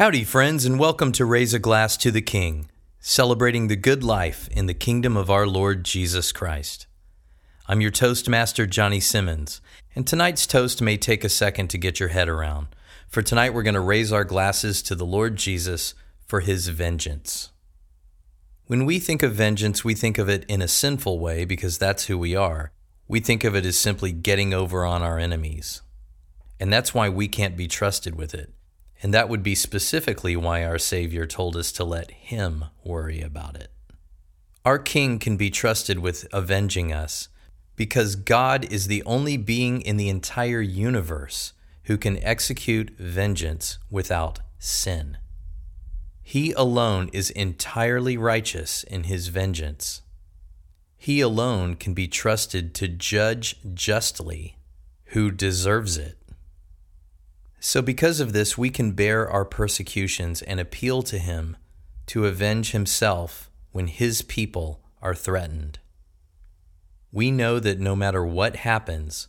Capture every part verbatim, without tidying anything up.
Howdy, friends, and welcome to Raise a Glass to the King, celebrating the good life in the kingdom of our Lord Jesus Christ. I'm your Toastmaster, Johnny Simmons, and tonight's toast may take a second to get your head around. For tonight, we're going to raise our glasses to the Lord Jesus for his vengeance. When we think of vengeance, we think of it in a sinful way because that's who we are. We think of it as simply getting over on our enemies, and that's why we can't be trusted with it. And that would be specifically why our Savior told us to let him worry about it. Our King can be trusted with avenging us because God is the only being in the entire universe who can execute vengeance without sin. He alone is entirely righteous in his vengeance. He alone can be trusted to judge justly who deserves it. So because of this, we can bear our persecutions and appeal to him to avenge himself when his people are threatened. We know that no matter what happens,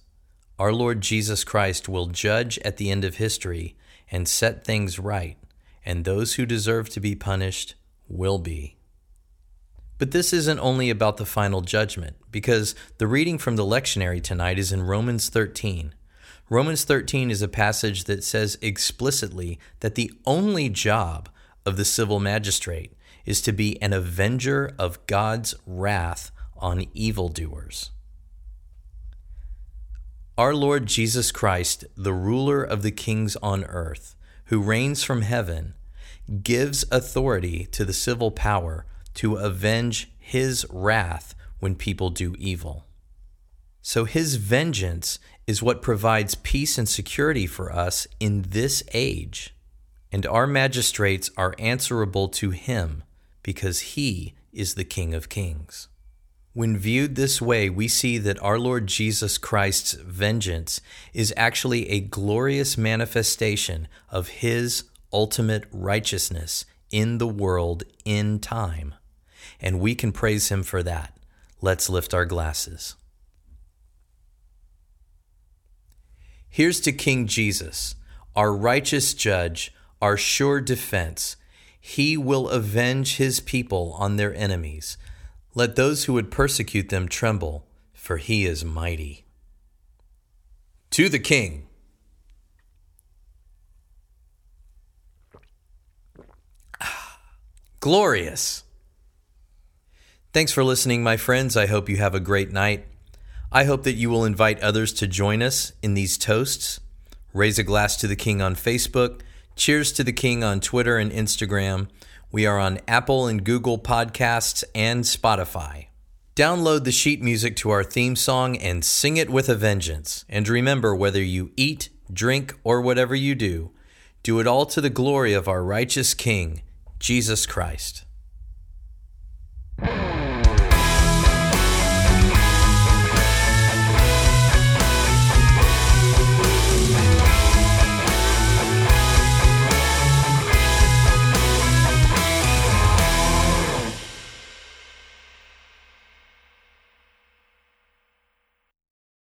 our Lord Jesus Christ will judge at the end of history and set things right, and those who deserve to be punished will be. But this isn't only about the final judgment, because the reading from the lectionary tonight is in Romans thirteen. Romans thirteen is a passage that says explicitly that the only job of the civil magistrate is to be an avenger of God's wrath on evildoers. Our Lord Jesus Christ, the ruler of the kings on earth, who reigns from heaven, gives authority to the civil power to avenge his wrath when people do evil. So his vengeance is what provides peace and security for us in this age, and our magistrates are answerable to him because he is the King of Kings. When viewed this way, we see that our Lord Jesus Christ's vengeance is actually a glorious manifestation of his ultimate righteousness in the world in time, and we can praise him for that. Let's lift our glasses. Here's to King Jesus, our righteous judge, our sure defense. He will avenge his people on their enemies. Let those who would persecute them tremble, for he is mighty. To the King. Glorious. Thanks for listening, my friends. I hope you have a great night. I hope that you will invite others to join us in these toasts. Raise a Glass to the King on Facebook. Cheers to the King on Twitter and Instagram. We are on Apple and Google Podcasts and Spotify. Download the sheet music to our theme song and sing it with a vengeance. And remember, whether you eat, drink, or whatever you do, do it all to the glory of our righteous King, Jesus Christ.